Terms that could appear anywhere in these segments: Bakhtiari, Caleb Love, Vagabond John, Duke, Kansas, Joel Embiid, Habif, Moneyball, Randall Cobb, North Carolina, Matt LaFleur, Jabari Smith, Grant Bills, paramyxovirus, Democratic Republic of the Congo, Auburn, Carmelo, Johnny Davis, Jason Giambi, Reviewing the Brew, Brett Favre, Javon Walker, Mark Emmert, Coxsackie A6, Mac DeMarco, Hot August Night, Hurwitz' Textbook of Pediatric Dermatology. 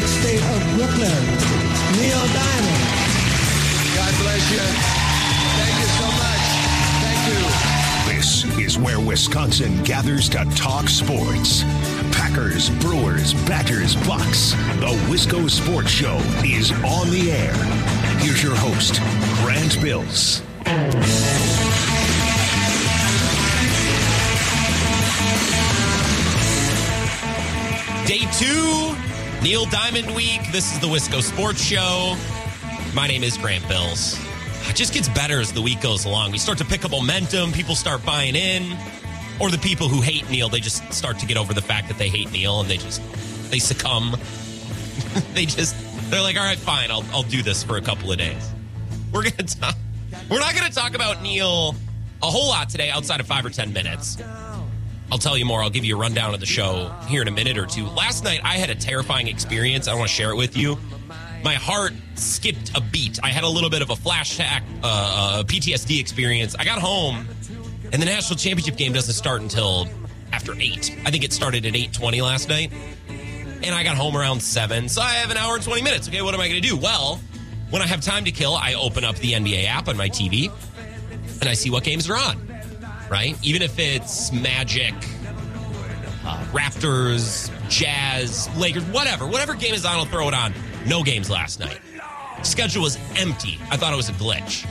great state of Brooklyn, Neil Diamond. God bless you. Thank you so much. Thank you. This is where Wisconsin gathers to talk sports. Packers, Brewers, Badgers, Bucks. The Wisco Sports Show is on the air. Here's your host, Grant Bills. Day 2, Neil Diamond Week. This is the Wisco Sports Show. My name is Grant Bills. It just gets better as the week goes along. We start to pick up momentum. People start buying in. Or the people who hate Neil, they just start to get over the fact that they hate Neil, and they succumb. They're like, all right, fine, I'll do this for a couple of days. We're not gonna talk about Neil a whole lot today outside of 5 or 10 minutes. I'll tell you more. I'll give you a rundown of the show here in a minute or two. Last night, I had a terrifying experience. I want to share it with you. My heart skipped a beat. I had a little bit of a flashback, PTSD experience. I got home, and the national championship game doesn't start until after 8. I think it started at 8:20 last night, and I got home around 7. So I have an hour and 20 minutes. Okay, what am I going to do? Well, when I have time to kill, I open up the NBA app on my TV, and I see what games are on. Right? Even if it's Magic, Raptors, Jazz, Lakers, whatever game is on, I'll throw it on. No games last night. Schedule was empty. I thought it was a glitch.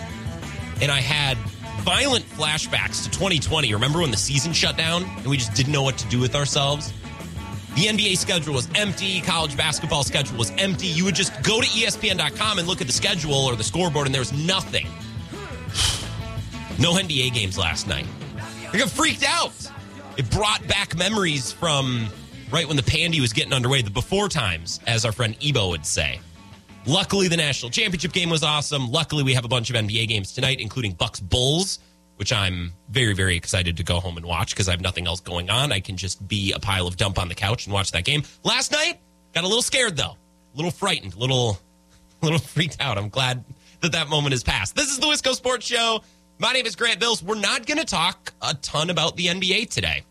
And I had violent flashbacks to 2020. Remember when the season shut down and we just didn't know what to do with ourselves? The NBA schedule was empty. College basketball schedule was empty. You would just go to ESPN.com and look at the schedule or the scoreboard, and there was nothing. No NBA games last night. I got freaked out. It brought back memories from right when the pandy was getting underway, the before times, as our friend Ebo would say. Luckily, the national championship game was awesome. Luckily, we have a bunch of NBA games tonight, including Bucks Bulls, which I'm very, very excited to go home and watch because I have nothing else going on. I can just be a pile of dump on the couch and watch that game. Last night, got a little scared, though. A little frightened, a little freaked out. I'm glad that moment has passed. This is the Wisco Sports Show. My name is Grant Bills. We're not going to talk a ton about the NBA today.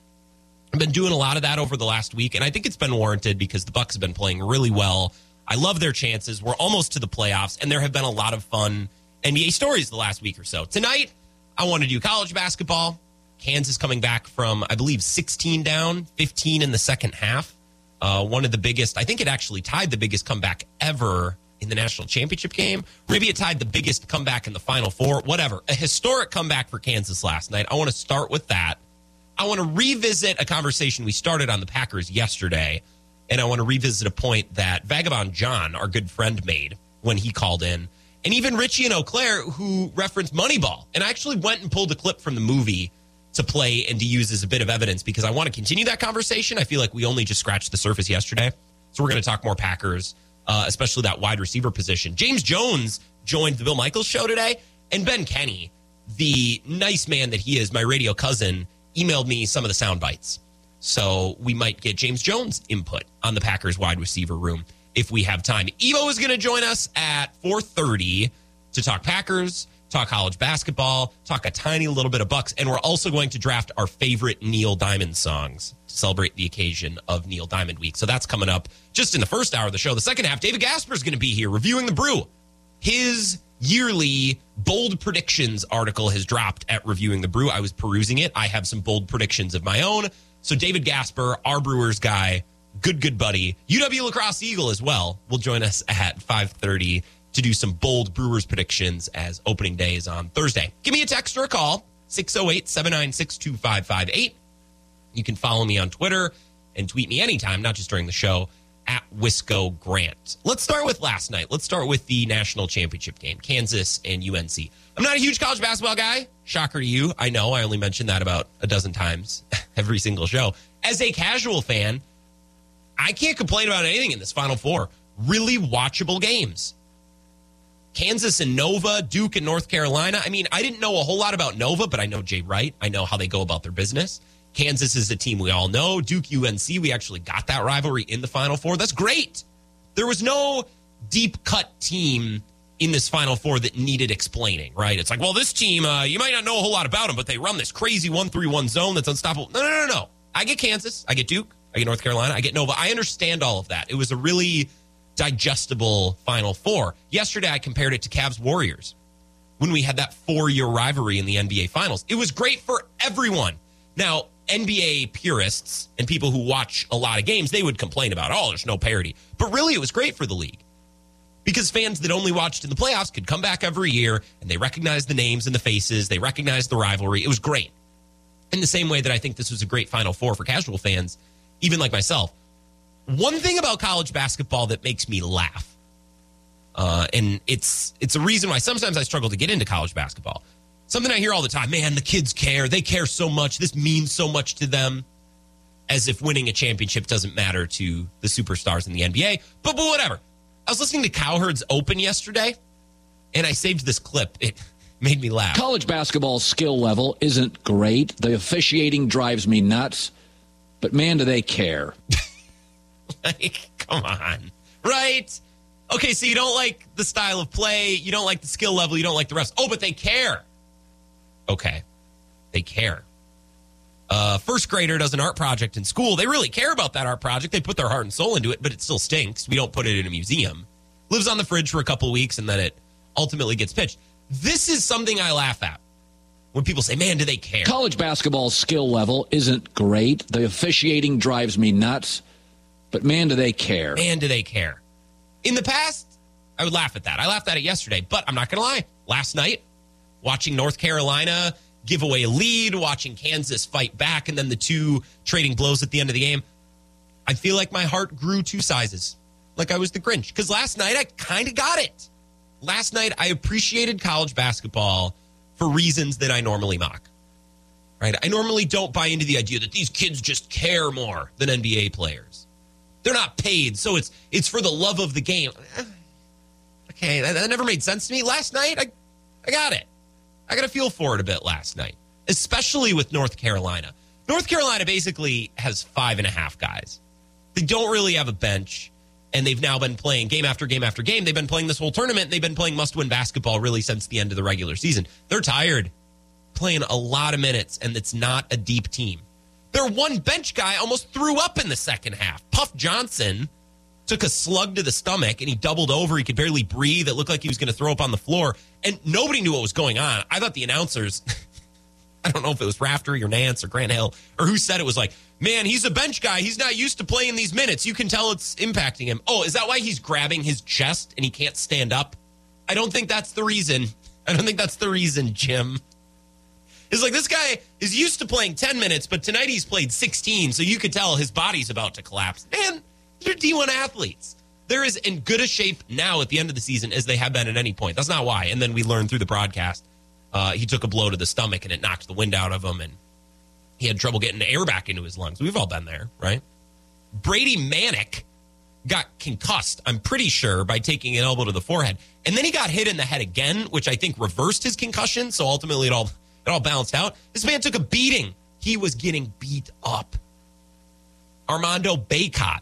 I've been doing a lot of that over the last week, and I think it's been warranted because the Bucks have been playing really well. I love their chances. We're almost to the playoffs, and there have been a lot of fun NBA stories the last week or so. Tonight, I want to do college basketball. Kansas coming back from, I believe, 16 down, 15 in the second half. One of the biggest, I think it actually tied the biggest comeback ever in the national championship game. Maybe it tied the biggest comeback in the Final Four, whatever. A historic comeback for Kansas last night. I want to start with that. I want to revisit a conversation we started on the Packers yesterday, and I want to revisit a point that Vagabond John, our good friend, made when he called in, and even Richie and Eau Claire, who referenced Moneyball. And I actually went and pulled a clip from the movie to play and to use as a bit of evidence because I want to continue that conversation. I feel like we only just scratched the surface yesterday, so we're going to talk more Packers. Especially that wide receiver position. James Jones joined the Bill Michaels Show today, and Ben Kenny, the nice man that he is, my radio cousin, emailed me some of the sound bites. So we might get James Jones' input on the Packers wide receiver room if we have time. Ebo is going to join us at 4:30 to talk Packers, talk college basketball, talk a tiny little bit of Bucks, and we're also going to draft our favorite Neil Diamond songs to celebrate the occasion of Neil Diamond Week. So that's coming up just in the first hour of the show. The second half, David Gasper is going to be here reviewing the brew. His yearly bold predictions article has dropped at Reviewing the Brew. I was perusing it. I have some bold predictions of my own. So David Gasper, our Brewers guy, good buddy, UW Lacrosse Eagle as well, will join us at 5:30 to do some bold Brewers predictions as opening day is on Thursday. Give me a text or a call, 608-796-2558. You can follow me on Twitter and tweet me anytime, not just during the show, at Wisco Grant. Let's start with last night. Let's start with the national championship game, Kansas and UNC. I'm not a huge college basketball guy. Shocker to you. I know. I only mentioned that about a dozen times every single show. As a casual fan, I can't complain about anything in this Final Four. Really watchable games. Kansas and Nova, Duke and North Carolina. I mean, I didn't know a whole lot about Nova, but I know Jay Wright. I know how they go about their business. Kansas is a team we all know. Duke, UNC, we actually got that rivalry in the Final Four. That's great. There was no deep-cut team in this Final Four that needed explaining, right? It's like, well, this team, you might not know a whole lot about them, but they run this crazy 1-3-1 zone that's unstoppable. No. I get Kansas. I get Duke. I get North Carolina. I get Nova. I understand all of that. It was a really digestible Final Four. Yesterday, I compared it to Cavs-Warriors when we had that four-year rivalry in the NBA Finals. It was great for everyone. Now, NBA purists and people who watch a lot of games, they would complain about, oh, there's no parity. But really, it was great for the league because fans that only watched in the playoffs could come back every year and they recognized the names and the faces. They recognized the rivalry. It was great. In the same way that I think this was a great Final Four for casual fans, even like myself. One thing about college basketball that makes me laugh, and it's a reason why sometimes I struggle to get into college basketball. Something I hear all the time, man, the kids care. They care so much. This means so much to them, as if winning a championship doesn't matter to the superstars in the NBA. But whatever. I was listening to Cowherd's Open yesterday, and I saved this clip. It made me laugh. College basketball's skill level isn't great. The officiating drives me nuts. But, man, do they care. Like, come on. Right? Okay, so you don't like the style of play. You don't like the skill level. You don't like the refs. Oh, but they care. Okay. They care. First grader does an art project in school. They really care about that art project. They put their heart and soul into it, but it still stinks. We don't put it in a museum. Lives on the fridge for a couple weeks, and then it ultimately gets pitched. This is something I laugh at when people say, man, do they care? College basketball's skill level isn't great. The officiating drives me nuts. But man, do they care. Man, do they care. In the past, I would laugh at that. I laughed at it yesterday, but I'm not going to lie. Last night, watching North Carolina give away a lead, watching Kansas fight back, and then the two trading blows at the end of the game, I feel like my heart grew two sizes, like I was the Grinch. Because last night, I kind of got it. Last night, I appreciated college basketball for reasons that I normally mock. Right? I normally don't buy into the idea that these kids just care more than NBA players. They're not paid, so it's for the love of the game. Okay, that never made sense to me. Last night, I got it. I got a feel for it a bit last night, especially with North Carolina. North Carolina basically has 5.5 guys. They don't really have a bench, and they've now been playing game after game after game. They've been playing this whole tournament, and they've been playing must-win basketball really since the end of the regular season. They're tired, playing a lot of minutes, and it's not a deep team. Their one bench guy almost threw up in the second half. Puff Johnson took a slug to the stomach, and he doubled over. He could barely breathe. It looked like he was going to throw up on the floor, and nobody knew what was going on. I thought the announcers, I don't know if it was Raftery or Nance or Grant Hill, or who said it, was like, man, he's a bench guy. He's not used to playing these minutes. You can tell it's impacting him. Oh, is that why he's grabbing his chest and he can't stand up? I don't think that's the reason. I don't think that's the reason, Jim. It's like this guy is used to playing 10 minutes, but tonight he's played 16, so you could tell his body's about to collapse. Man, they're D1 athletes. They're as in good a shape now at the end of the season as they have been at any point. That's not why. And then we learned through the broadcast, he took a blow to the stomach and it knocked the wind out of him, and he had trouble getting the air back into his lungs. We've all been there, right? Brady Manick got concussed, I'm pretty sure, by taking an elbow to the forehead. And then he got hit in the head again, which I think reversed his concussion, so ultimately it all balanced out. This man took a beating. He was getting beat up. Armando Bacot,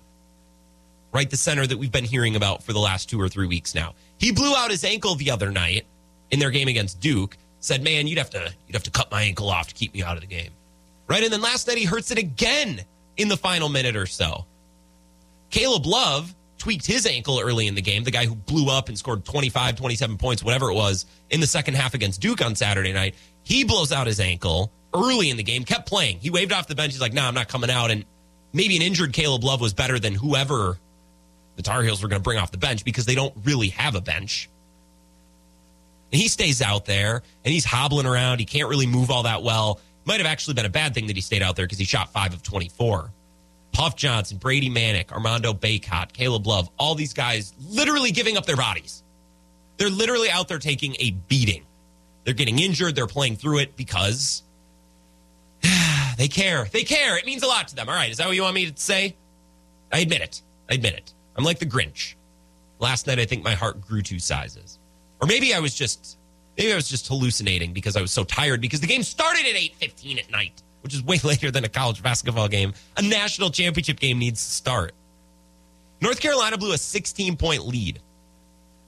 right, the center that we've been hearing about for the last 2 or 3 weeks now. He blew out his ankle the other night in their game against Duke. Said, man, you'd have to cut my ankle off to keep me out of the game. Right? And then last night he hurts it again in the final minute or so. Caleb Love tweaked his ankle early in the game, the guy who blew up and scored 25, 27 points, whatever it was, in the second half against Duke on Saturday night. He blows out his ankle early in the game, kept playing. He waved off the bench. He's like, no, I'm not coming out. And maybe an injured Caleb Love was better than whoever the Tar Heels were going to bring off the bench, because they don't really have a bench. And he stays out there, and he's hobbling around. He can't really move all that well. Might have actually been a bad thing that he stayed out there, because he shot 5 of 24. Puff Johnson, Brady Manick, Armando Bacot, Caleb Love, all these guys literally giving up their bodies. They're literally out there taking a beating. They're getting injured. They're playing through it because they care. They care. It means a lot to them. All right. Is that what you want me to say? I admit it. I'm like the Grinch. Last night, I think my heart grew two sizes. Or maybe I was just hallucinating because I was so tired, because the game started at 8:15 at night, which is way later than a college basketball game. A national championship game needs to start. North Carolina blew a 16-point lead.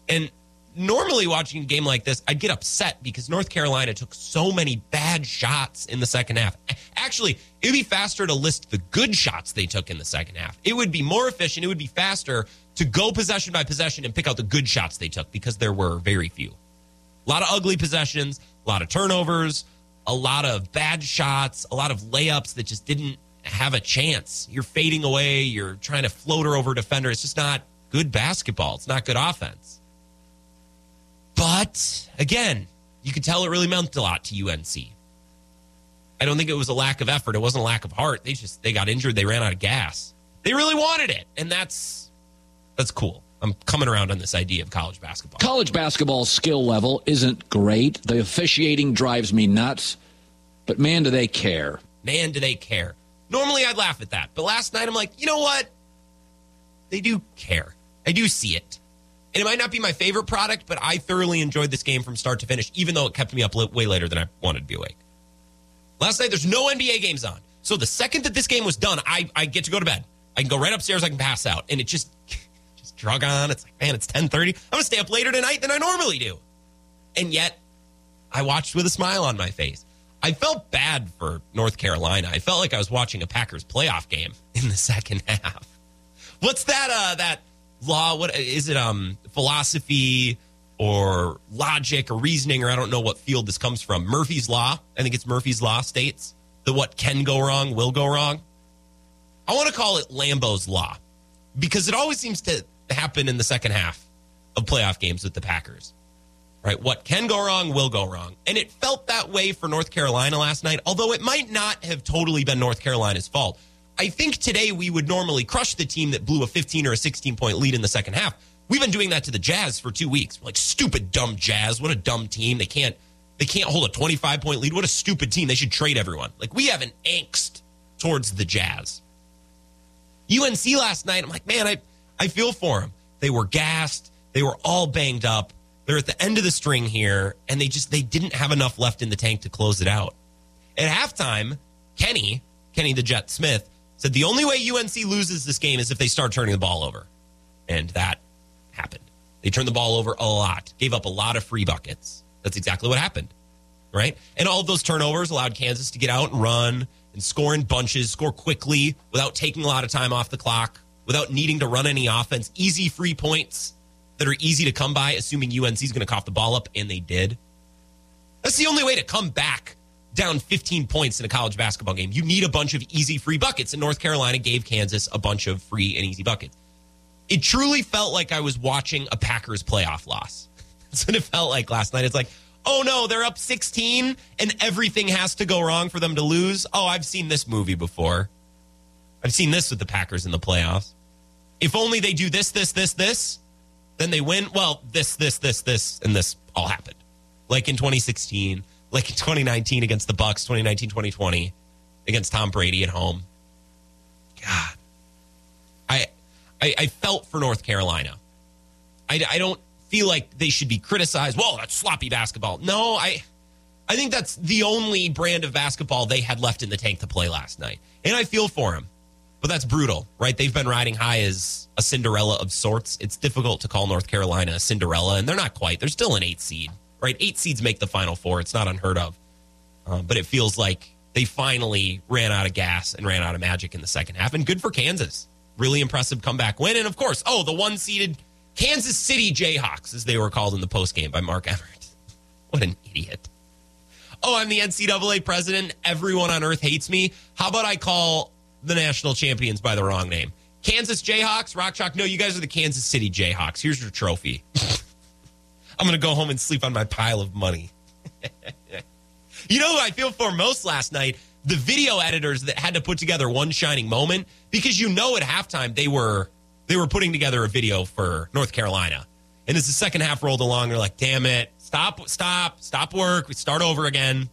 And normally watching a game like this, I'd get upset because North Carolina took so many bad shots in the second half. Actually, it would be faster to list the good shots they took in the second half. It would be more efficient. It would be faster to go possession by possession and pick out the good shots they took because there were very few. A lot of ugly possessions, a lot of turnovers, a lot of bad shots, a lot of layups that just didn't have a chance. You're fading away. You're trying to floater over a defender. It's just not good basketball. It's not good offense. But, again, you could tell it really meant a lot to UNC. I don't think it was a lack of effort. It wasn't a lack of heart. They got injured. They ran out of gas. They really wanted it, and that's cool. I'm coming around on this idea of college basketball. College basketball's skill level isn't great. The officiating drives me nuts, but man, do they care. Man, do they care. Normally, I'd laugh at that, but last night I'm like, you know what? They do care. I do see it. And it might not be my favorite product, but I thoroughly enjoyed this game from start to finish, even though it kept me up way later than I wanted to be awake. Last night, there's no NBA games on. So the second that this game was done, I get to go to bed. I can go right upstairs. I can pass out. And it just drug on. It's like, man, it's 10:30. I'm going to stay up later tonight than I normally do. And yet, I watched with a smile on my face. I felt bad for North Carolina. I felt like I was watching a Packers playoff game in the second half. What's that, that law? What is it? Philosophy or logic or reasoning, or I don't know what field this comes from. Murphy's Law. I think it's Murphy's Law states that what can go wrong will go wrong. I want to call it Lambeau's Law because it always seems to happen in the second half of playoff games with the Packers, right? What can go wrong will go wrong. And it felt that way for North Carolina last night, although it might not have totally been North Carolina's fault. I think today we would normally crush the team that blew a 15 or a 16-point lead in the second half. We've been doing that to the Jazz for 2 weeks. We're like, stupid, dumb Jazz. What a dumb team. They can't hold a 25-point lead. What a stupid team. They should trade everyone. Like, we have an angst towards the Jazz. UNC last night, I'm like, man, I feel for them. They were gassed. They were all banged up. They're at the end of the string here, and they didn't have enough left in the tank to close it out. At halftime, Kenny the Jet Smith, said the only way UNC loses this game is if they start turning the ball over. And that happened. They turned the ball over a lot, gave up a lot of free buckets. That's exactly what happened, right? And all of those turnovers allowed Kansas to get out and run and score in bunches, score quickly without taking a lot of time off the clock, without needing to run any offense. Easy free points that are easy to come by, assuming UNC is going to cough the ball up, and they did. That's the only way to come back down 15 points in a college basketball game. You need a bunch of easy free buckets, and North Carolina gave Kansas a bunch of free and easy buckets. It truly felt like I was watching a Packers playoff loss. That's what it felt like last night. It's like, oh, no, they're up 16, and everything has to go wrong for them to lose. Oh, I've seen this movie before. I've seen this with the Packers in the playoffs. If only they do this, then they win. Well, this, and this all happened. Like in 2016, like in 2019 against the Bucks, 2019-2020 against Tom Brady at home. God. I felt for North Carolina. I don't feel like they should be criticized. Well, that's sloppy basketball. No, I think that's the only brand of basketball they had left in the tank to play last night. And I feel for them. But that's brutal, right? They've been riding high as a Cinderella of sorts. It's difficult to call North Carolina a Cinderella, and they're not quite. They're still an 8 seed, right? 8 seeds make the Final Four. It's not unheard of. But it feels like they finally ran out of gas and ran out of magic in the second half. And good for Kansas. Really impressive comeback win. And, of course, the one-seeded Kansas City Jayhawks, as they were called in the postgame by Mark Emmert. What an idiot. Oh, I'm the NCAA president. Everyone on earth hates me. How about I call the national champions by the wrong name? Kansas Jayhawks, Rock Chalk. No, you guys are the Kansas City Jayhawks. Here's your trophy. I'm going to go home and sleep on my pile of money. You know who I feel for most last night? The video editors that had to put together one shining moment, because at halftime they were putting together a video for North Carolina. And as the second half rolled along, they're like, damn it, stop work. We start over again.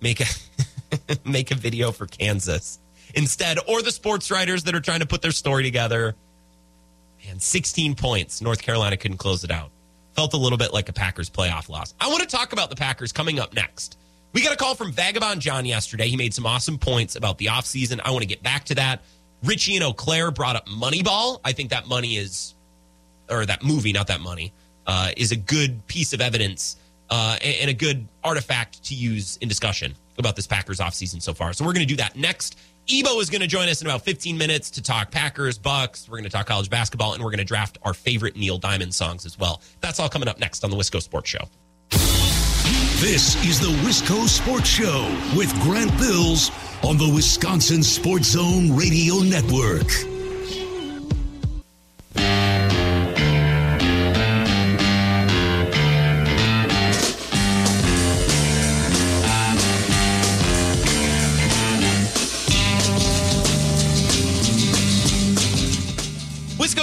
Make a video for Kansas instead, or the sports writers that are trying to put their story together. Man, 16 points. North Carolina couldn't close it out. Felt a little bit like a Packers playoff loss. I want to talk about the Packers coming up next. We got a call from Vagabond John yesterday. He made some awesome points about the offseason. I want to get back to that. Richie and Eau Claire brought up Moneyball. I think that movie, is a good piece of evidence and a good artifact to use in discussion about this Packers offseason so far. So we're going to do that next. Ebo is going to join us in about 15 minutes to talk Packers, Bucks. We're going to talk college basketball, and we're going to draft our favorite Neil Diamond songs as well. That's all coming up next on the Wisco Sports Show. This is the Wisco Sports Show with Grant Bills on the Wisconsin Sports Zone Radio Network.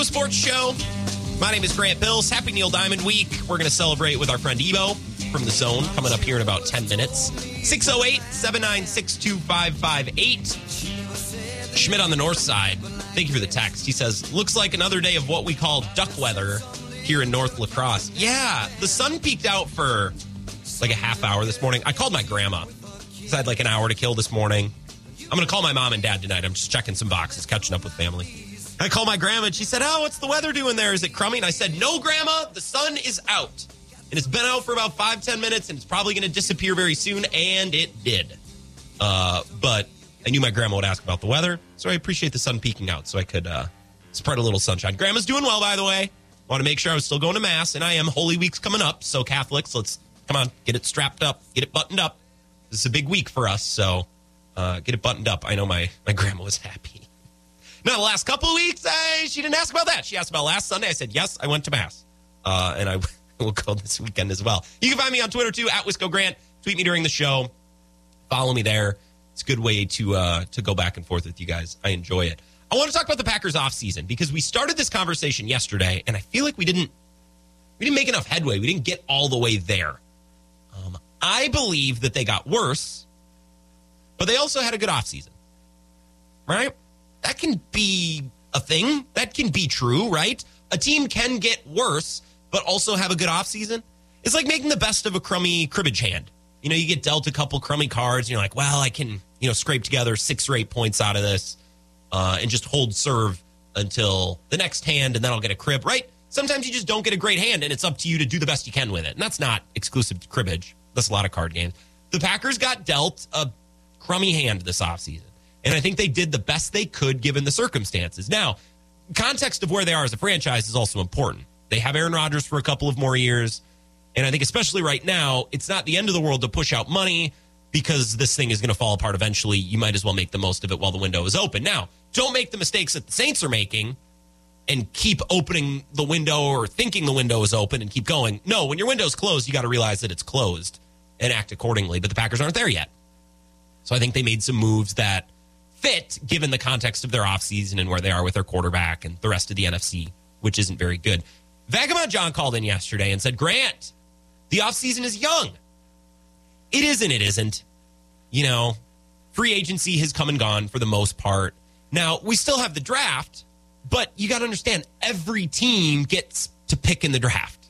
Sports Show. My name is Grant Bills. Happy Neil Diamond Week. We're going to celebrate with our friend Ebo from the Zone coming up here in about 10 minutes. 608-796-2558. Schmidt on the north side. Thank you for the text. He says, looks like another day of what we call duck weather here in North La Crosse. Yeah, the sun peaked out for like a half hour this morning. I called my grandma because I had like an hour to kill this morning. I'm going to call my mom and dad tonight. I'm just checking some boxes, catching up with family. I called my grandma and she said, oh, what's the weather doing there? Is it crummy? And I said, no, grandma, the sun is out. And it's been out for about 5-10 minutes and it's probably going to disappear very soon. And it did. But I knew my grandma would ask about the weather. So I appreciate the sun peeking out so I could spread a little sunshine. Grandma's doing well, by the way. Want to make sure I was still going to mass. And I am. Holy Week's coming up. So Catholics, let's come on, get it strapped up, get it buttoned up. This is a big week for us. So get it buttoned up. I know my grandma was happy. Now, the last couple of weeks, she didn't ask about that. She asked about last Sunday. I said, yes, I went to Mass. And I will go this weekend as well. You can find me on Twitter, too, @WiscoGrant. Tweet me during the show. Follow me there. It's a good way to go back and forth with you guys. I enjoy it. I want to talk about the Packers offseason because we started this conversation yesterday, and I feel like we didn't make enough headway. We didn't get all the way there. I believe that they got worse, but they also had a good offseason, right? That can be a thing. That can be true, right? A team can get worse, but also have a good offseason. It's like making the best of a crummy cribbage hand. You know, you get dealt a couple crummy cards, and you're like, well, I can, scrape together 6 or 8 points out of this and just hold serve until the next hand, and then I'll get a crib, right? Sometimes you just don't get a great hand, and it's up to you to do the best you can with it. And that's not exclusive to cribbage. That's a lot of card games. The Packers got dealt a crummy hand this offseason. And I think they did the best they could given the circumstances. Now, context of where they are as a franchise is also important. They have Aaron Rodgers for a couple of more years. And I think especially right now, it's not the end of the world to push out money because this thing is going to fall apart eventually. You might as well make the most of it while the window is open. Now, don't make the mistakes that the Saints are making and keep opening the window or thinking the window is open and keep going. No, when your window's closed, you got to realize that it's closed and act accordingly. But the Packers aren't there yet. So I think they made some moves that fit given the context of their offseason and where they are with their quarterback and the rest of the NFC, which isn't very good. Vagabond John called in yesterday and said, Grant, the offseason is young. It is and it isn't. Free agency has come and gone for the most part. Now, we still have the draft, but you got to understand every team gets to pick in the draft.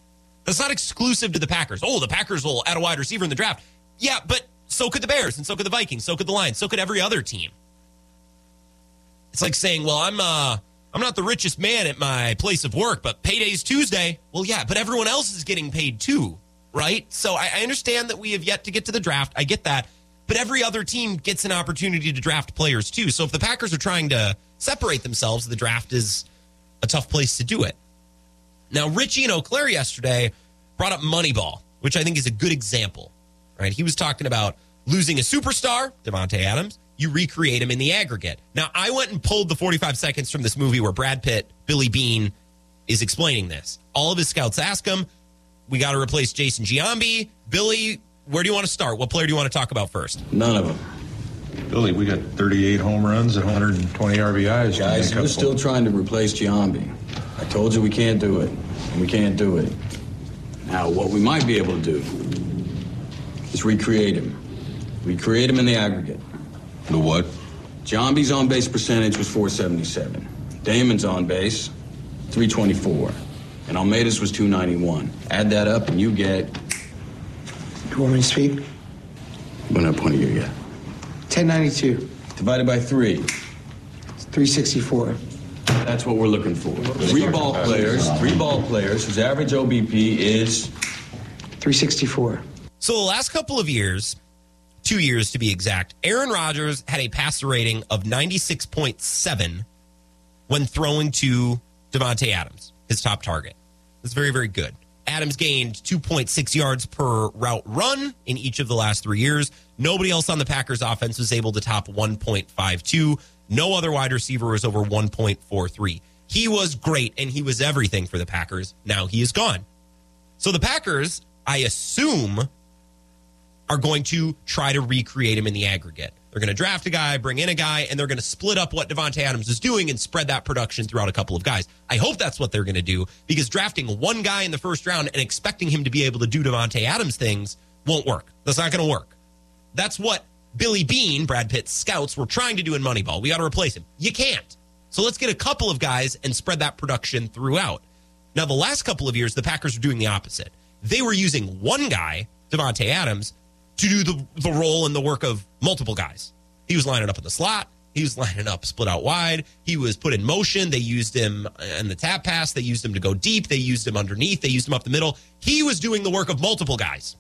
That's not exclusive to the Packers. Oh, the Packers will add a wide receiver in the draft. Yeah, but so could the Bears and so could the Vikings, so could the Lions, so could every other team. It's like saying, well, I'm not the richest man at my place of work, but payday's Tuesday. Well, yeah, but everyone else is getting paid too, right? So I understand that we have yet to get to the draft. I get that. But every other team gets an opportunity to draft players too. So if the Packers are trying to separate themselves, the draft is a tough place to do it. Now, Richie and Eau Claire yesterday brought up Moneyball, which I think is a good example, right? He was talking about losing a superstar, Davante Adams. You recreate him in the aggregate. Now, I went and pulled the 45 seconds from this movie where Brad Pitt, Billy Beane, is explaining this. All of his scouts ask him, we got to replace Jason Giambi. Billy, where do you want to start? What player do you want to talk about first? None of them. Billy, we got 38 home runs and 120 RBIs. Guys, we're still trying to replace Giambi. I told you we can't do it, and we can't do it. Now, what we might be able to do is recreate him. Recreate him in the aggregate. The what? Giambi's on-base percentage was .477. Damon's on-base, .324. And Almeida's was .291. Add that up and you get... You want me to speak? What not point you get? 1,092. Divided by 3. It's 364. That that's what we're looking for. Three ball players whose average OBP is 364. So the last couple of years, 2 years to be exact, Aaron Rodgers had a passer rating of 96.7 when throwing to Davante Adams, his top target. That's very, very good. Adams gained 2.6 yards per route run in each of the last 3 years. Nobody else on the Packers offense was able to top 1.52. No other wide receiver was over 1.43. He was great, and he was everything for the Packers. Now he is gone. So the Packers, I assume, are going to try to recreate him in the aggregate. They're going to draft a guy, bring in a guy, and they're going to split up what Davante Adams is doing and spread that production throughout a couple of guys. I hope that's what they're going to do, because drafting one guy in the first round and expecting him to be able to do Davante Adams things won't work. That's not going to work. That's what Billy Beane, Brad Pitt's scouts, were trying to do in Moneyball. We got to replace him. You can't. So let's get a couple of guys and spread that production throughout. Now, the last couple of years, the Packers were doing the opposite. They were using one guy, Davante Adams, to do the role and the work of multiple guys. He was lining up in the slot. He was lining up split out wide. He was put in motion. They used him in the tap pass. They used him to go deep. They used him underneath. They used him up the middle. He was doing the work of multiple guys,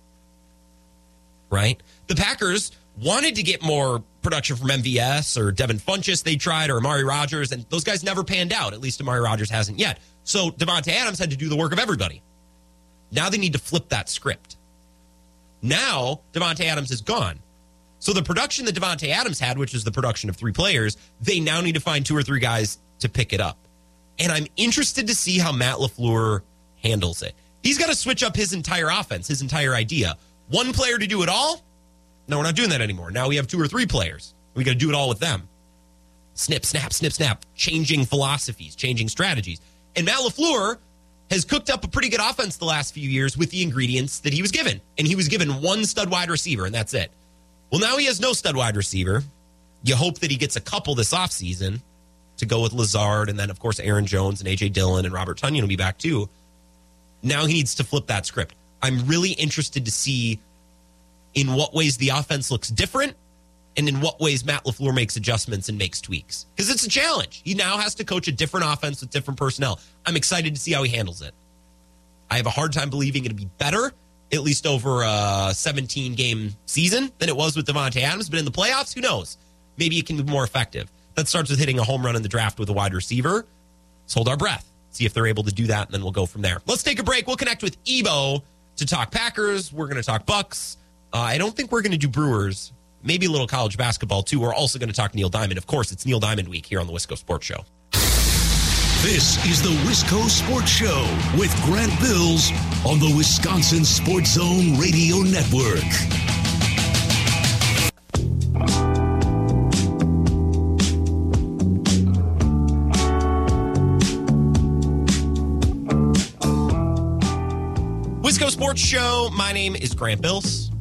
right? The Packers wanted to get more production from MVS or Devin Funchess, they tried, or Amari Rodgers, and those guys never panned out. At least Amari Rodgers hasn't yet. So Davante Adams had to do the work of everybody. Now they need to flip that script. Now Davante Adams is gone. So the production that Davante Adams had, which is the production of three players, they now need to find two or three guys to pick it up. And I'm interested to see how Matt LaFleur handles it. He's got to switch up his entire offense, his entire idea. One player to do it all? No, we're not doing that anymore. Now we have two or three players. We got to do it all with them. Snip, snap. Changing philosophies, changing strategies. And Matt LaFleur has cooked up a pretty good offense the last few years with the ingredients that he was given. And he was given one stud wide receiver, and that's it. Well, now he has no stud wide receiver. You hope that he gets a couple this offseason to go with Lazard, and then, of course, Aaron Jones and A.J. Dillon and Robert Tonyan will be back, too. Now he needs to flip that script. I'm really interested to see in what ways the offense looks different and in what ways Matt LaFleur makes adjustments and makes tweaks. Because it's a challenge. He now has to coach a different offense with different personnel. I'm excited to see how he handles it. I have a hard time believing it'll be better, at least over a 17-game season, than it was with Davante Adams. But in the playoffs, who knows? Maybe it can be more effective. That starts with hitting a home run in the draft with a wide receiver. Let's hold our breath, see if they're able to do that, and then we'll go from there. Let's take a break. We'll connect with Ebo to talk Packers. We're going to talk Bucks. I don't think we're going to do Brewers. Maybe a little college basketball, too. We're also going to talk Neil Diamond. Of course, it's Neil Diamond Week here on the Wisco Sports Show. This is the Wisco Sports Show with Grant Bills on the Wisconsin Sports Zone Radio Network. Wisco Sports Show. My name is Grant Bills.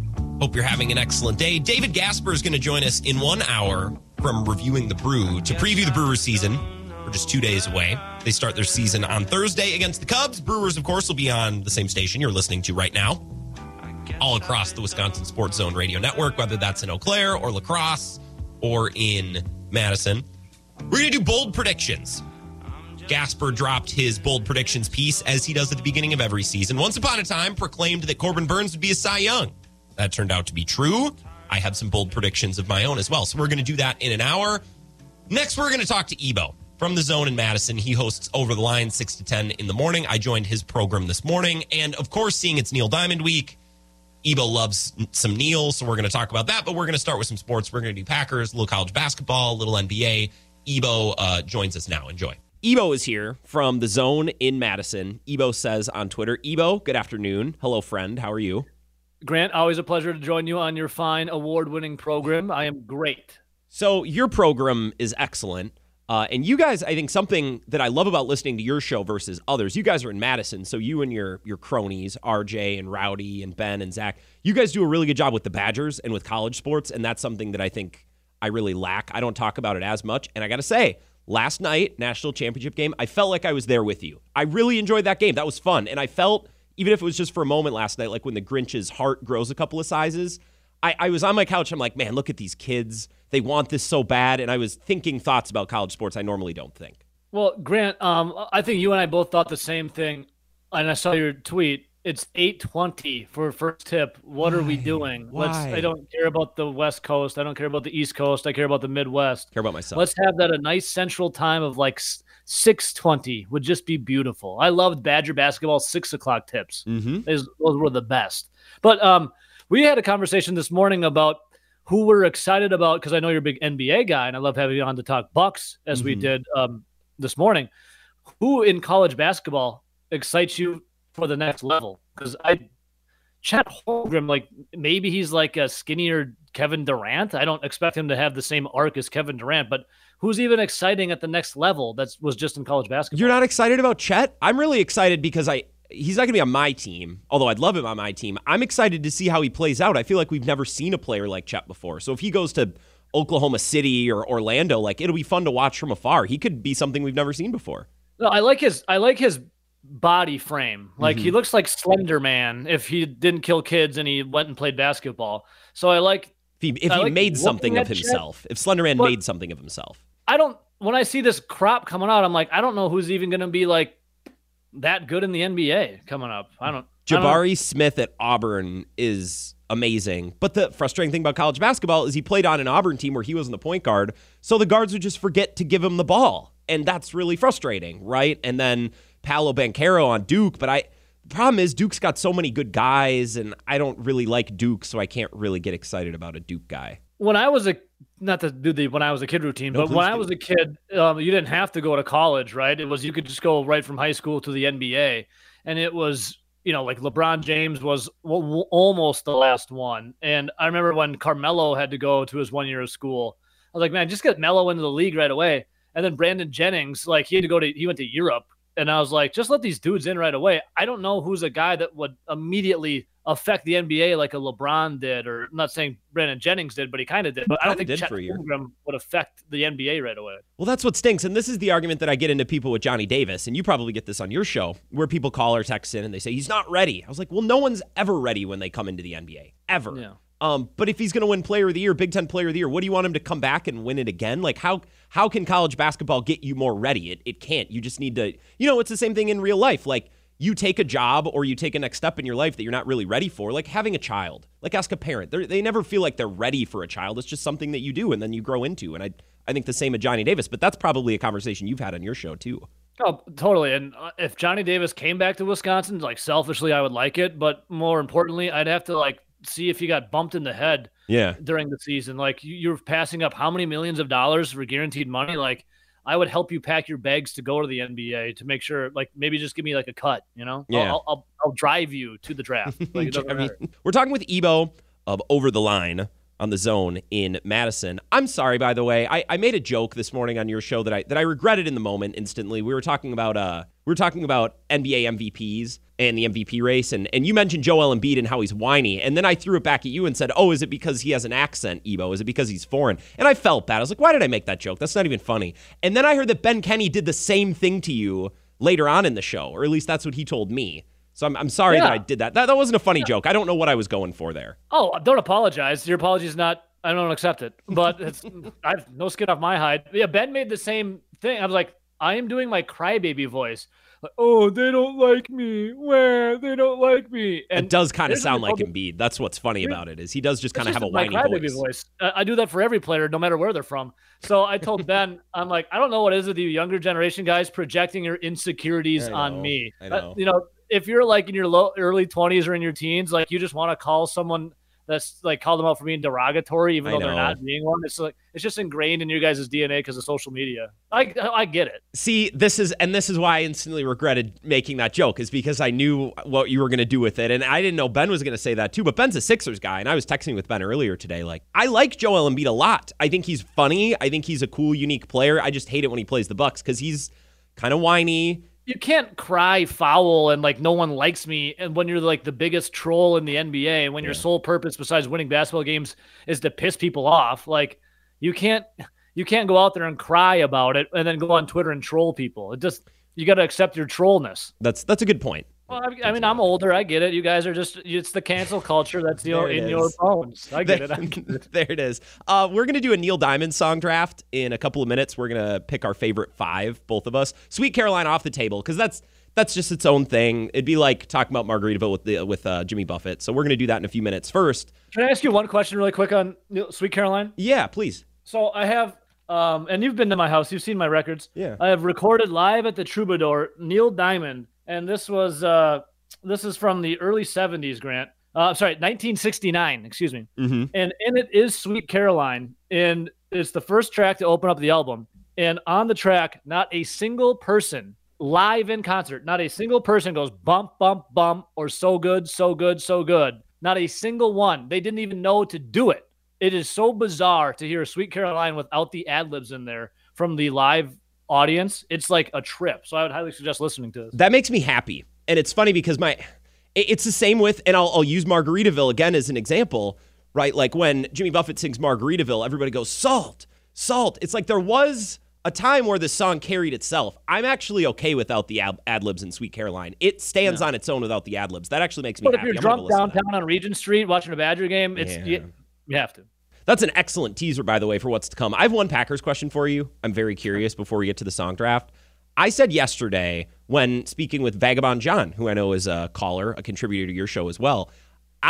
Hope you're having an excellent day. David Gasper is going to join us in 1 hour from Reviewing the Brew to preview the Brewers season. We're just 2 days away. They start their season on Thursday against the Cubs. Brewers, of course, will be on the same station you're listening to right now, all across the Wisconsin Sports Zone Radio Network, whether that's in Eau Claire or La Crosse or in Madison. We're going to do bold predictions. Gasper dropped his bold predictions piece, as he does at the beginning of every season. Once upon a time, proclaimed that Corbin Burns would be a Cy Young. That turned out to be true. I have some bold predictions of my own as well. So we're going to do that in an hour. Next, we're going to talk to Ebo from The Zone in Madison. He hosts Over the Line 6 to 10 in the morning. I joined his program this morning. And, of course, seeing it's Neil Diamond Week, Ebo loves some Neil, so we're going to talk about that. But we're going to start with some sports. We're going to do Packers, a little college basketball, a little NBA. Ebo joins us now. Enjoy. Ebo is here from The Zone in Madison. Ebo says on Twitter, Ebo, good afternoon. Hello, friend. How are you? Grant, always a pleasure to join you on your fine award-winning program. I am great. So your program is excellent. And you guys, I think something that I love about listening to your show versus others, you guys are in Madison, so you and your cronies, RJ and Rowdy and Ben and Zach, you guys do a really good job with the Badgers and with college sports, and that's something that I think I really lack. I don't talk about it as much. And I got to say, last night, national championship game, I felt like I was there with you. I really enjoyed that game. That was fun. And I felt, even if it was just for a moment last night, like when the Grinch's heart grows a couple of sizes, I was on my couch. I'm like, man, look at these kids. They want this so bad. And I was thinking thoughts about college sports I normally don't think. Well, Grant, I think you and I both thought the same thing, and I saw your tweet. It's 8:20 for first tip. What are we doing? I don't care about the West Coast. I don't care about the East Coast. I care about the Midwest. I care about myself. Let's have that a nice central time of like 6:20 would just be beautiful. I loved Badger basketball 6 o'clock tips. Mm-hmm. Those were the best. But we had a conversation this morning about who we're excited about because I know you're a big NBA guy, and I love having you on to talk Bucks as we did this morning. Who in college basketball excites you for the next level? Because Chet Holmgren, like maybe he's like a skinnier Kevin Durant. I don't expect him to have the same arc as Kevin Durant, but who's even exciting at the next level that was just in college basketball? You're not excited about Chet? I'm really excited because he's not going to be on my team, although I'd love him on my team. I'm excited to see how he plays out. I feel like we've never seen a player like Chet before. So if he goes to Oklahoma City or Orlando, like it'll be fun to watch from afar. He could be something we've never seen before. No, I like his body frame. Like he looks like Slender Man if he didn't kill kids and he went and played basketball. So I like if he made something of himself. If Slender Man made something of himself. When I see this crop coming out, I'm like, I don't know who's even going to be like that good in the NBA coming up. Jabari Smith at Auburn is amazing. But the frustrating thing about college basketball is he played on an Auburn team where he wasn't the point guard, so the guards would just forget to give him the ball. And that's really frustrating, right? And then Paolo Banchero on Duke, but the problem is Duke's got so many good guys, and I don't really like Duke, so I can't really get excited about a Duke guy. When I was a kid routine, no, but when I was a kid, you didn't have to go to college, right? It was you could just go right from high school to the NBA, and it was, you know, like LeBron James was almost the last one, and I remember when Carmelo had to go to his 1 year of school, I was like, man, just get Melo into the league right away. And then Brandon Jennings, like he went to Europe. And I was like, just let these dudes in right away. I don't know who's a guy that would immediately affect the NBA like a LeBron did, or I'm not saying Brandon Jennings did, but he kind of did. But I don't think Chet Holmgren would affect the NBA right away. Well, that's what stinks. And this is the argument that I get into people with Johnny Davis, and you probably get this on your show, where people call or text in and they say, he's not ready. I was like, well, no one's ever ready when they come into the NBA, ever. Yeah. But if he's going to win Player of the Year, Big Ten Player of the Year, what do you want him to come back and win it again? Like how can college basketball get you more ready? It can't. You just need to, you know, it's the same thing in real life. Like you take a job or you take a next step in your life that you're not really ready for, like having a child, like ask a parent. They never feel like they're ready for a child. It's just something that you do and then you grow into. And I think the same of Johnny Davis, but that's probably a conversation you've had on your show too. Oh, totally. And if Johnny Davis came back to Wisconsin, like selfishly, I would like it. But more importantly, I'd have to like see if he got bumped in the head during the season. Like you're passing up how many millions of dollars for guaranteed money? Like I would help you pack your bags to go to the NBA to make sure, like maybe just give me like a cut, you know? Yeah. I'll drive you to the draft. Like, it doesn't matter. We're talking with Ebo of Over the Line on the Zone in Madison. I'm sorry, by the way, I made a joke this morning on your show that I regretted in the moment instantly. We were talking about NBA MVPs and the MVP race, and you mentioned Joel Embiid and how he's whiny, and then I threw it back at you and said, oh, is it because he has an accent, Ebo? Is it because he's foreign? And I felt bad. I was like, why did I make that joke? That's not even funny. And then I heard that Ben Kenny did the same thing to you later on in the show, or at least that's what he told me. So I'm sorry that I did that. That wasn't a funny joke. I don't know what I was going for there. Oh, don't apologize. Your apology is not, I don't accept it. But I have no skin off my hide. Yeah, Ben made the same thing. I was like, I am doing my crybaby voice. Like, oh, they don't like me. Where? They don't like me. And it does kind of sound like Embiid. That's what's funny about it is he does just kind of have a whiny voice. I do that for every player, no matter where they're from. So I told Ben, I'm like, I don't know what it is with you younger generation guys projecting your insecurities on me. I know. You know, if you're like in your early 20s or in your teens, like you just want to call someone that's like call them out for being derogatory, even though they're not being one. It's like it's just ingrained in your guys' DNA because of social media. I get it. See, this is why I instantly regretted making that joke, is because I knew what you were going to do with it, and I didn't know Ben was going to say that too. But Ben's a Sixers guy, and I was texting with Ben earlier today. Like, I like Joel Embiid a lot. I think he's funny. I think he's a cool, unique player. I just hate it when he plays the Bucks because he's kind of whiny. You can't cry foul and like no one likes me, and when you're like the biggest troll in the NBA, and when your sole purpose besides winning basketball games is to piss people off, like you can't go out there and cry about it and then go on Twitter and troll people. It just you got to accept your trollness. That's a good point. Well, I mean, I'm older. I get it. You guys are just—it's the cancel culture that's in your bones. I get it. There it is. We're gonna do a Neil Diamond song draft in a couple of minutes. We're gonna pick our favorite five, both of us. Sweet Caroline off the table because that's just its own thing. It'd be like talking about Margaritaville with Jimmy Buffett. So we're gonna do that in a few minutes. First, can I ask you one question really quick on Sweet Caroline? Yeah, please. So I have. And you've been to my house. You've seen my records. Yeah. I have recorded live at the Troubadour, Neil Diamond. And this was, this is from the early 70s, Grant. Sorry, 1969, excuse me. Mm-hmm. And in it is Sweet Caroline. And it's the first track to open up the album. And on the track, not a single person live in concert, not a single person goes bump, bump, bump, or so good, so good, so good. Not a single one. They didn't even know to do it. It is so bizarre to hear Sweet Caroline without the ad-libs in there from the live audience. It's like a trip. So I would highly suggest listening to this. That makes me happy. And it's funny because it's the same with, and I'll use Margaritaville again as an example, right? Like when Jimmy Buffett sings Margaritaville, everybody goes, salt, salt. It's like there was a time where the song carried itself. I'm actually okay without the ad-libs in Sweet Caroline. It stands on its own without the ad-libs. That actually makes me happy. But if you're drunk downtown on Regent Street watching a Badger game, you have to. That's an excellent teaser, by the way, for what's to come. I have one Packers question for you. I'm very curious before we get to the song draft. I said yesterday when speaking with Vagabond John, who I know is a caller, a contributor to your show as well.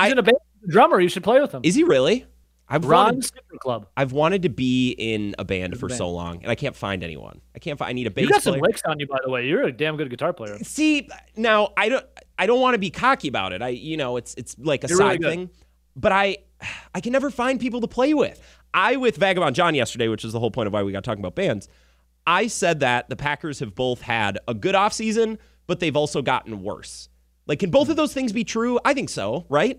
He's in a band with a drummer. You should play with him. Is he really? I've wanted to be in a band for so long, and I can't find anyone. I need a bass player. You got some licks on you, by the way. You're a damn good guitar player. See, now I don't want to be cocky about it. It's like a side thing, but I can never find people to play with. With Vagabond John yesterday, which is the whole point of why we got talking about bands, I said that the Packers have both had a good offseason, but they've also gotten worse. Like, can both of those things be true? I think so, right?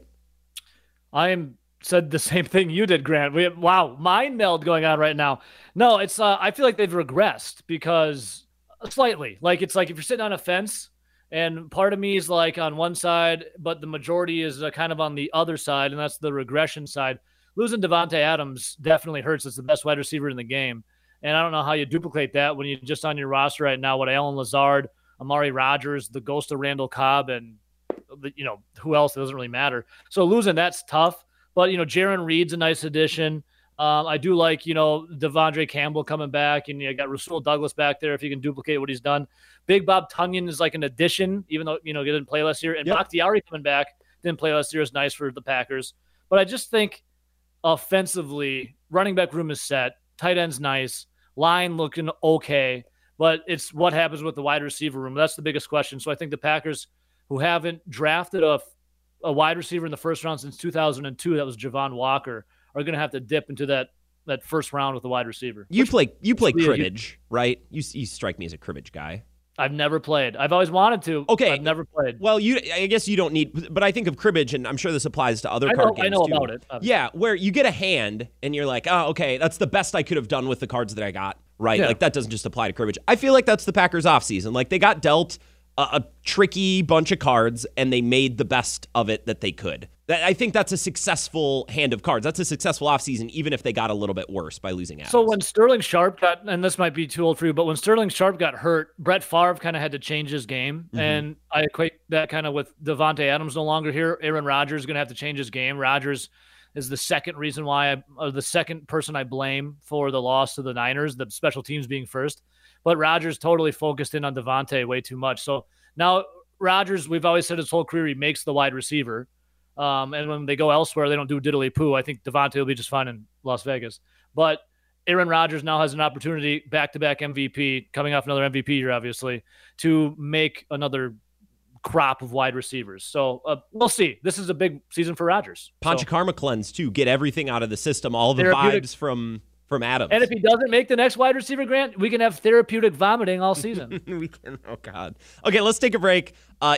I said the same thing you did, Grant. Wow, mind meld going on right now. No, it's I feel like they've regressed because slightly. Like, it's like if you're sitting on a fence, and part of me is like on one side, but the majority is kind of on the other side, and that's the regression side. Losing Davante Adams definitely hurts. It's the best wide receiver in the game. And I don't know how you duplicate that when you're just on your roster right now with Allen Lazard, Amari Rodgers, the ghost of Randall Cobb, and who else? It doesn't really matter. So losing that's tough. But, Jaron Reed's a nice addition. I do like, Devondre Campbell coming back, and you got Rasul Douglas back there if you can duplicate what he's done. Big Bob Tunyon is like an addition, even though, he didn't play last year. And Bakhtiari coming back, didn't play last year, is nice for the Packers. But I just think offensively, running back room is set, tight end's nice, line looking okay, but it's what happens with the wide receiver room. That's the biggest question. So I think the Packers, who haven't drafted a wide receiver in the first round since 2002, that was Javon Walker, are going to have to dip into that first round with the wide receiver. You play cribbage, right? You strike me as a cribbage guy. I've never played. I've always wanted to. Okay. I've never played. Well, I guess you don't need, but I think of cribbage, and I'm sure this applies to other card games. I know about it. Yeah, where you get a hand, and you're like, oh, okay, that's the best I could have done with the cards that I got, right? Yeah. Like, that doesn't just apply to cribbage. I feel like that's the Packers' offseason. Like, they got dealt a tricky bunch of cards, and they made the best of it that they could. I think that's a successful hand of cards. That's a successful offseason, even if they got a little bit worse by losing Adams. So when Sterling Sharp got, and this might be too old for you, but when Sterling Sharp got hurt, Brett Favre kind of had to change his game. Mm-hmm. And I equate that kind of with Davante Adams no longer here. Aaron Rodgers is going to have to change his game. Rodgers is the second reason why, the second person I blame for the loss to the Niners, the special teams being first. But Rodgers totally focused in on Davante way too much. So now Rodgers, we've always said his whole career, he makes the wide receiver. And when they go elsewhere, they don't do diddly-poo. I think Davante will be just fine in Las Vegas. But Aaron Rodgers now has an opportunity, back-to-back MVP, coming off another MVP year, obviously, to make another crop of wide receivers. So we'll see. This is a big season for Rodgers. Panchakarma cleanse, too. Get everything out of the system, all the vibes from Adams. And if he doesn't make the next wide receiver, Grant, we can have therapeutic vomiting all season. We can. Oh, God. Okay, let's take a break.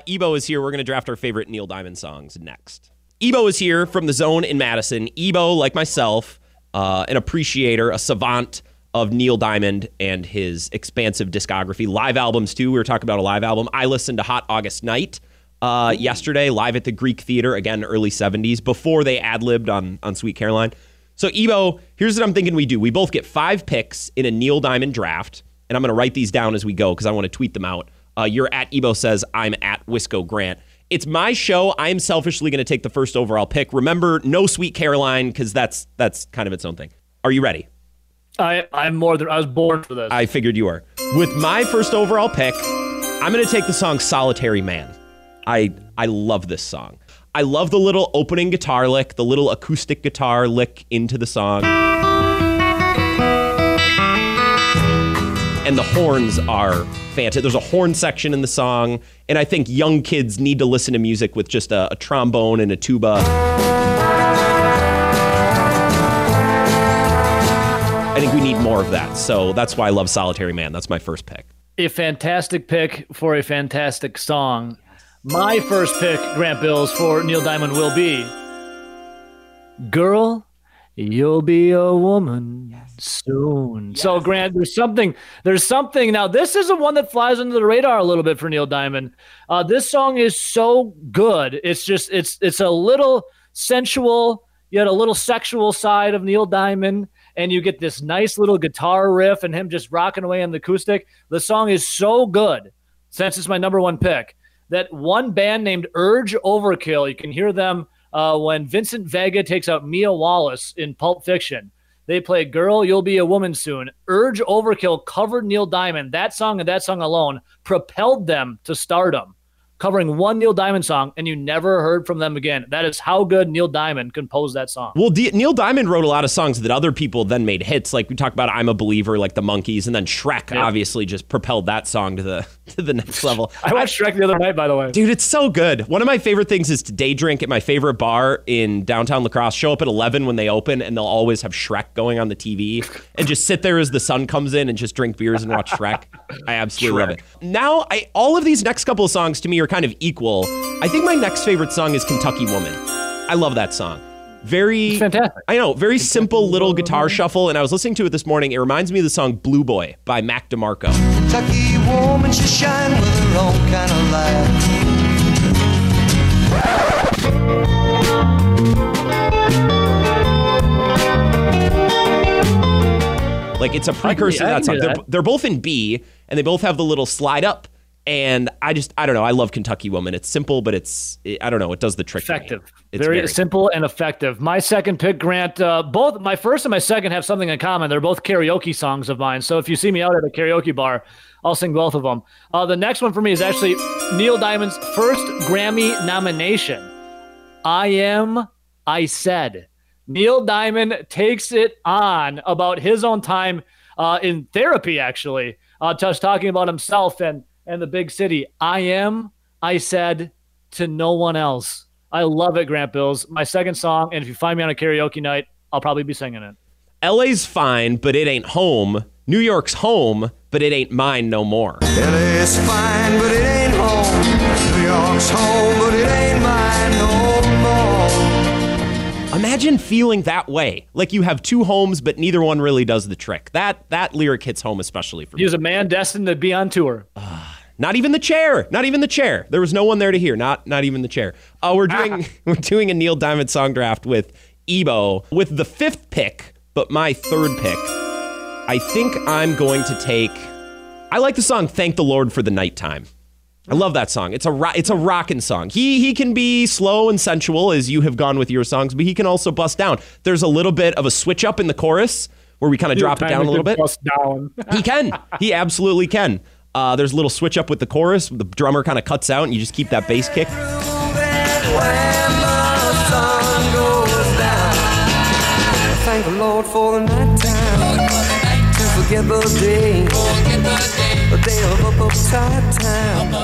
Ebo is here. We're going to draft our favorite Neil Diamond songs next. Ebo is here from the Zone in Madison. Ebo, like myself, an appreciator, a savant of Neil Diamond and his expansive discography. Live albums, too. We were talking about a live album. I listened to Hot August Night yesterday, live at the Greek Theater, again, early 70s, before they ad-libbed on Sweet Caroline. So, Ebo, here's what I'm thinking we do. We both get 5 picks in a Neil Diamond draft, and I'm going to write these down as we go because I want to tweet them out You're at Ebo says, I'm at Wisco Grant. It's my show. I'm selfishly going to take the first overall pick. Remember, no Sweet Caroline, because that's kind of its own thing. Are you ready? I'm more than I was born for this. I figured you were. With my first overall pick, I'm going to take the song Solitary Man. I love this song. I love the little opening guitar lick, the little acoustic guitar lick into the song. And the horns are fantastic. There's a horn section in the song, and I think young kids need to listen to music with just a trombone and a tuba. I think we need more of that, so that's why I love Solitary Man. That's my first pick. A fantastic pick for a fantastic song. My first pick, Grant Bills, for Neil Diamond will be Girl, You'll Be a Woman Soon. Yes. So, Grant, there's something. Now, this is the one that flies under the radar a little bit for Neil Diamond. This song is so good. It's just, it's a little sensual, yet a little sexual side of Neil Diamond. And you get this nice little guitar riff and him just rocking away on the acoustic. The song is so good, since it's my number one pick, that one band named Urge Overkill, you can hear them when Vincent Vega takes out Mia Wallace in Pulp Fiction. They play Girl, You'll Be a Woman Soon. Urge Overkill covered Neil Diamond. That song and that song alone propelled them to stardom, covering one Neil Diamond song, and you never heard from them again. That is how good Neil Diamond composed that song. Well, Neil Diamond wrote a lot of songs that other people then made hits. Like we talked about I'm a Believer, like the Monkees, and then Shrek obviously just propelled that song to the next level. I watched Shrek the other night, by the way. Dude, it's so good. One of my favorite things is to day drink at my favorite bar in downtown La Crosse, show up at 11 when they open, and they'll always have Shrek going on the TV, and just sit there as the sun comes in and just drink beers and watch Shrek. I absolutely love it. Now, all of these next couple of songs to me are kind of equal. I think my next favorite song is Kentucky Woman. I love that song. Very fantastic. I know, very Kentucky simple little woman. Guitar shuffle, and I was listening to it this morning. It reminds me of the song Blue Boy by Mac DeMarco. Kentucky woman, she shine with her own kind of light. Like, it's a precursor to that song. That. They're both in B, and they both have the little slide up. And I don't know. I love Kentucky Woman. It's simple, but it does the trick. Effective. It's very simple and effective. My second pick, Grant, both my first and my second have something in common. They're both karaoke songs of mine. So if you see me out at a karaoke bar, I'll sing both of them. The next one for me is actually Neil Diamond's first Grammy nomination. I Said. Neil Diamond takes it on about his own time in therapy, actually, just talking about himself and the big city. I said to no one else. I love it, Grant Bills. My second song, and if you find me on a karaoke night, I'll probably be singing it. LA's fine, but it ain't home. New York's home, but it ain't mine no more. LA's fine, but it ain't home. New York's home, but it ain't mine no more. Imagine feeling that way. Like you have two homes, but neither one really does the trick. That lyric hits home, especially for me. He's a man destined to be on tour. Not even the chair. Not even the chair. There was no one there to hear. Not even the chair. We're doing a Neil Diamond song draft with Ebo with the fifth pick, but my third pick. I think I'm going to take. I like the song "Thank the Lord for the Nighttime." I love that song. It's a rockin' song. He can be slow and sensual as you have gone with your songs, but he can also bust down. There's a little bit of a switch up in the chorus where we kind of drop it down a little bit. Bust down. He can. He absolutely can. There's a little switch up with the chorus. The drummer kind of cuts out, and you just keep that bass kick. I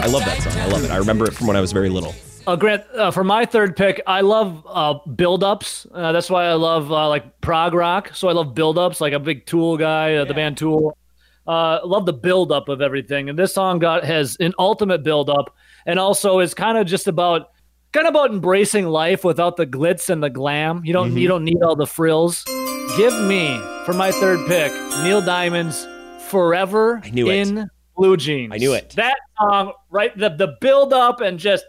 love that song. I love it. I remember it from when I was very little. Grant, for my third pick, I love build-ups. That's why I love like prog rock. So I love build-ups, like a big Tool guy, the band Tool. Love the build-up of everything, and this song has an ultimate build-up, and also is kind of just about embracing life without the glitz and the glam. You don't need all the frills. Give me for my third pick Neil Diamond's "Forever in Blue Jeans." I knew it. That song, right? The build-up and just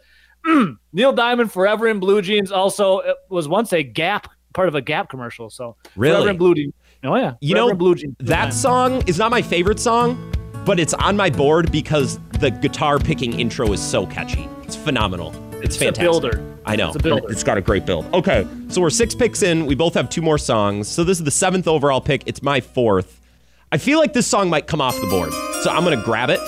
Neil Diamond "Forever in Blue Jeans." Also, it was once a Gap part of a Gap commercial. So really, "Forever in Blue Jeans." Oh, yeah. You know, that song is not my favorite song, but it's on my board because the guitar picking intro is so catchy. It's phenomenal. It's fantastic. A builder. I know. It's a builder. It's got a great build. Okay, so we're 6 picks in. We both have 2 more songs. So this is the 7th overall pick. It's my 4th. I feel like this song might come off the board, so I'm going to grab it.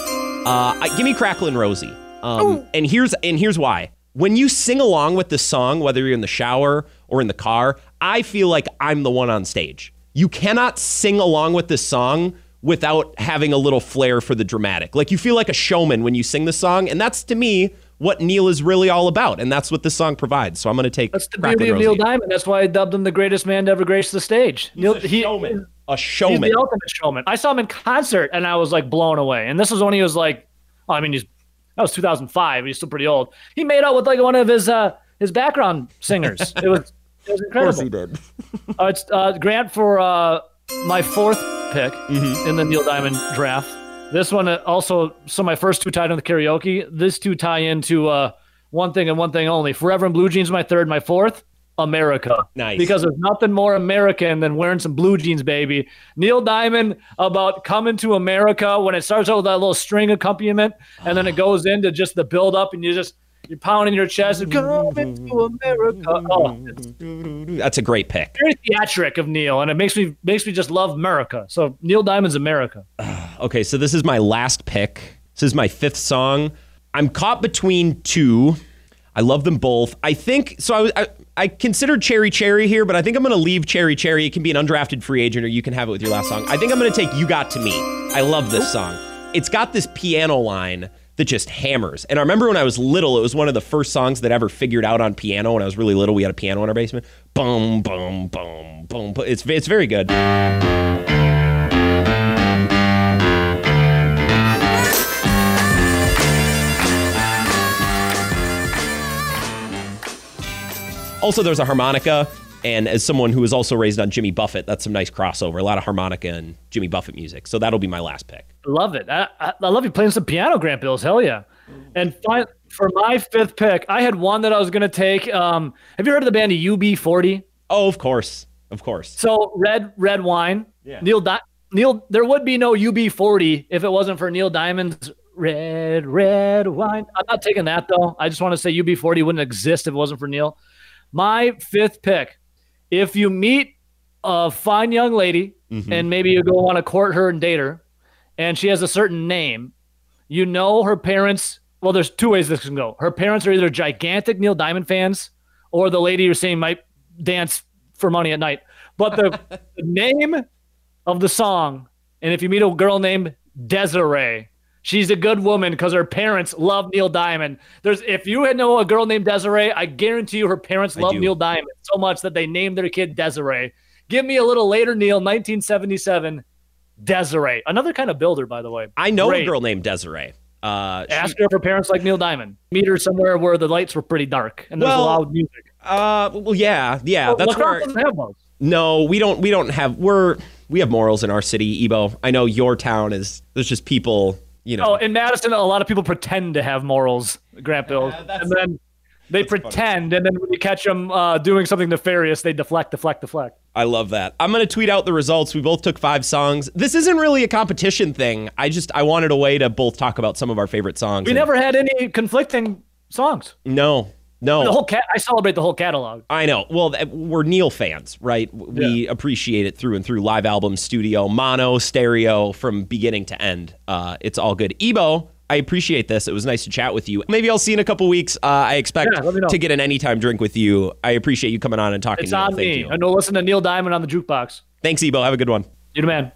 Give me Cracklin' Rosie. And here's why. When you sing along with this song, whether you're in the shower or in the car, I feel like I'm the one on stage. You cannot sing along with this song without having a little flair for the dramatic. Like, you feel like a showman when you sing this song, and that's, to me, what Neil is really all about, and that's what this song provides. So I'm going to take Cracklin' Rosie. That's the beauty of Neil Diamond. That's why I dubbed him the greatest man to ever grace the stage. He's a showman. A showman. He's the ultimate showman. I saw him in concert, and I was, like, blown away. And this was when he was, like, that was 2005. He's still pretty old. He made out with, like, one of his background singers. It was incredible. Of course he did. It's Grant for my 4th pick in the Neil Diamond draft. This one also, so my first 2 tied into the karaoke. These 2 tie into one thing and one thing only. Forever in Blue Jeans, my 3rd. My 4th, America. Nice. Because there's nothing more American than wearing some blue jeans, baby. Neil Diamond about coming to America when it starts out with that little string accompaniment and then it goes into just the build up and you're pounding your chest and coming to America. Oh, that's a great pick. Very theatric of Neil, and it makes me just love America. So Neil Diamond's America. Okay, so this is my last pick. This is my 5th song. I'm caught between 2. I love them both. I think so. I considered Cherry Cherry here, but I think I'm going to leave Cherry Cherry. It can be an undrafted free agent, or you can have it with your last song. I think I'm going to take You Got to Me. I love this song. It's got this piano line that just hammers. And I remember when I was little, it was one of the first songs that I ever figured out on piano. When I was really little, we had a piano in our basement. Boom, boom, boom, boom. It's very good. Also, there's a harmonica, and as someone who was also raised on Jimmy Buffett, that's some nice crossover. A lot of harmonica and Jimmy Buffett music. So that'll be my last pick. Love it. I love you playing some piano, Grant Bills. Hell yeah. And for my 5th pick, I had one that I was going to take. Have you heard of the band UB40? Oh, of course. Of course. So Red Wine. Yeah. Neil, there would be no UB40 if it wasn't for Neil Diamond's Red Wine. I'm not taking that, though. I just want to say UB40 wouldn't exist if it wasn't for Neil. My 5th pick, if you meet a fine young lady and maybe you go on to court her and date her, and she has a certain name, you know her parents, well, there's 2 ways this can go. Her parents are either gigantic Neil Diamond fans or the lady you're seeing might dance for money at night. But the name of the song, and if you meet a girl named Desiree, she's a good woman because her parents love Neil Diamond. If you know a girl named Desiree, I guarantee you her parents love Neil Diamond so much that they named their kid Desiree. Give me a little later, Neil, 1977, Desiree. Another kind of builder, by the way. I know a girl named Desiree. Ask her if her parents like Neil Diamond. Meet her somewhere where the lights were pretty dark and there's loud music. Yeah. Well, that's where. Doesn't have those. No, we don't have. We have morals in our city, Ebo. I know your town is. There's just people. You know. Oh, in Madison, a lot of people pretend to have morals, Grant Bills, and then they pretend, funny. And then when you catch them doing something nefarious, they deflect. I love that. I'm going to tweet out the results. We both took 5 songs. This isn't really a competition thing. I wanted a way to both talk about some of our favorite songs. We never had any conflicting songs. No. I celebrate the whole catalog. I know. Well, we're Neil fans, right? We appreciate it through and through. Live album, studio, mono, stereo, from beginning to end. It's all good. Ebo, I appreciate this. It was nice to chat with you. Maybe I'll see you in a couple weeks. I expect to get an anytime drink with you. I appreciate you coming on and talking to me. It's on me. Thank you. And we'll listen to Neil Diamond on the jukebox. Thanks, Ebo. Have a good one. You're the man.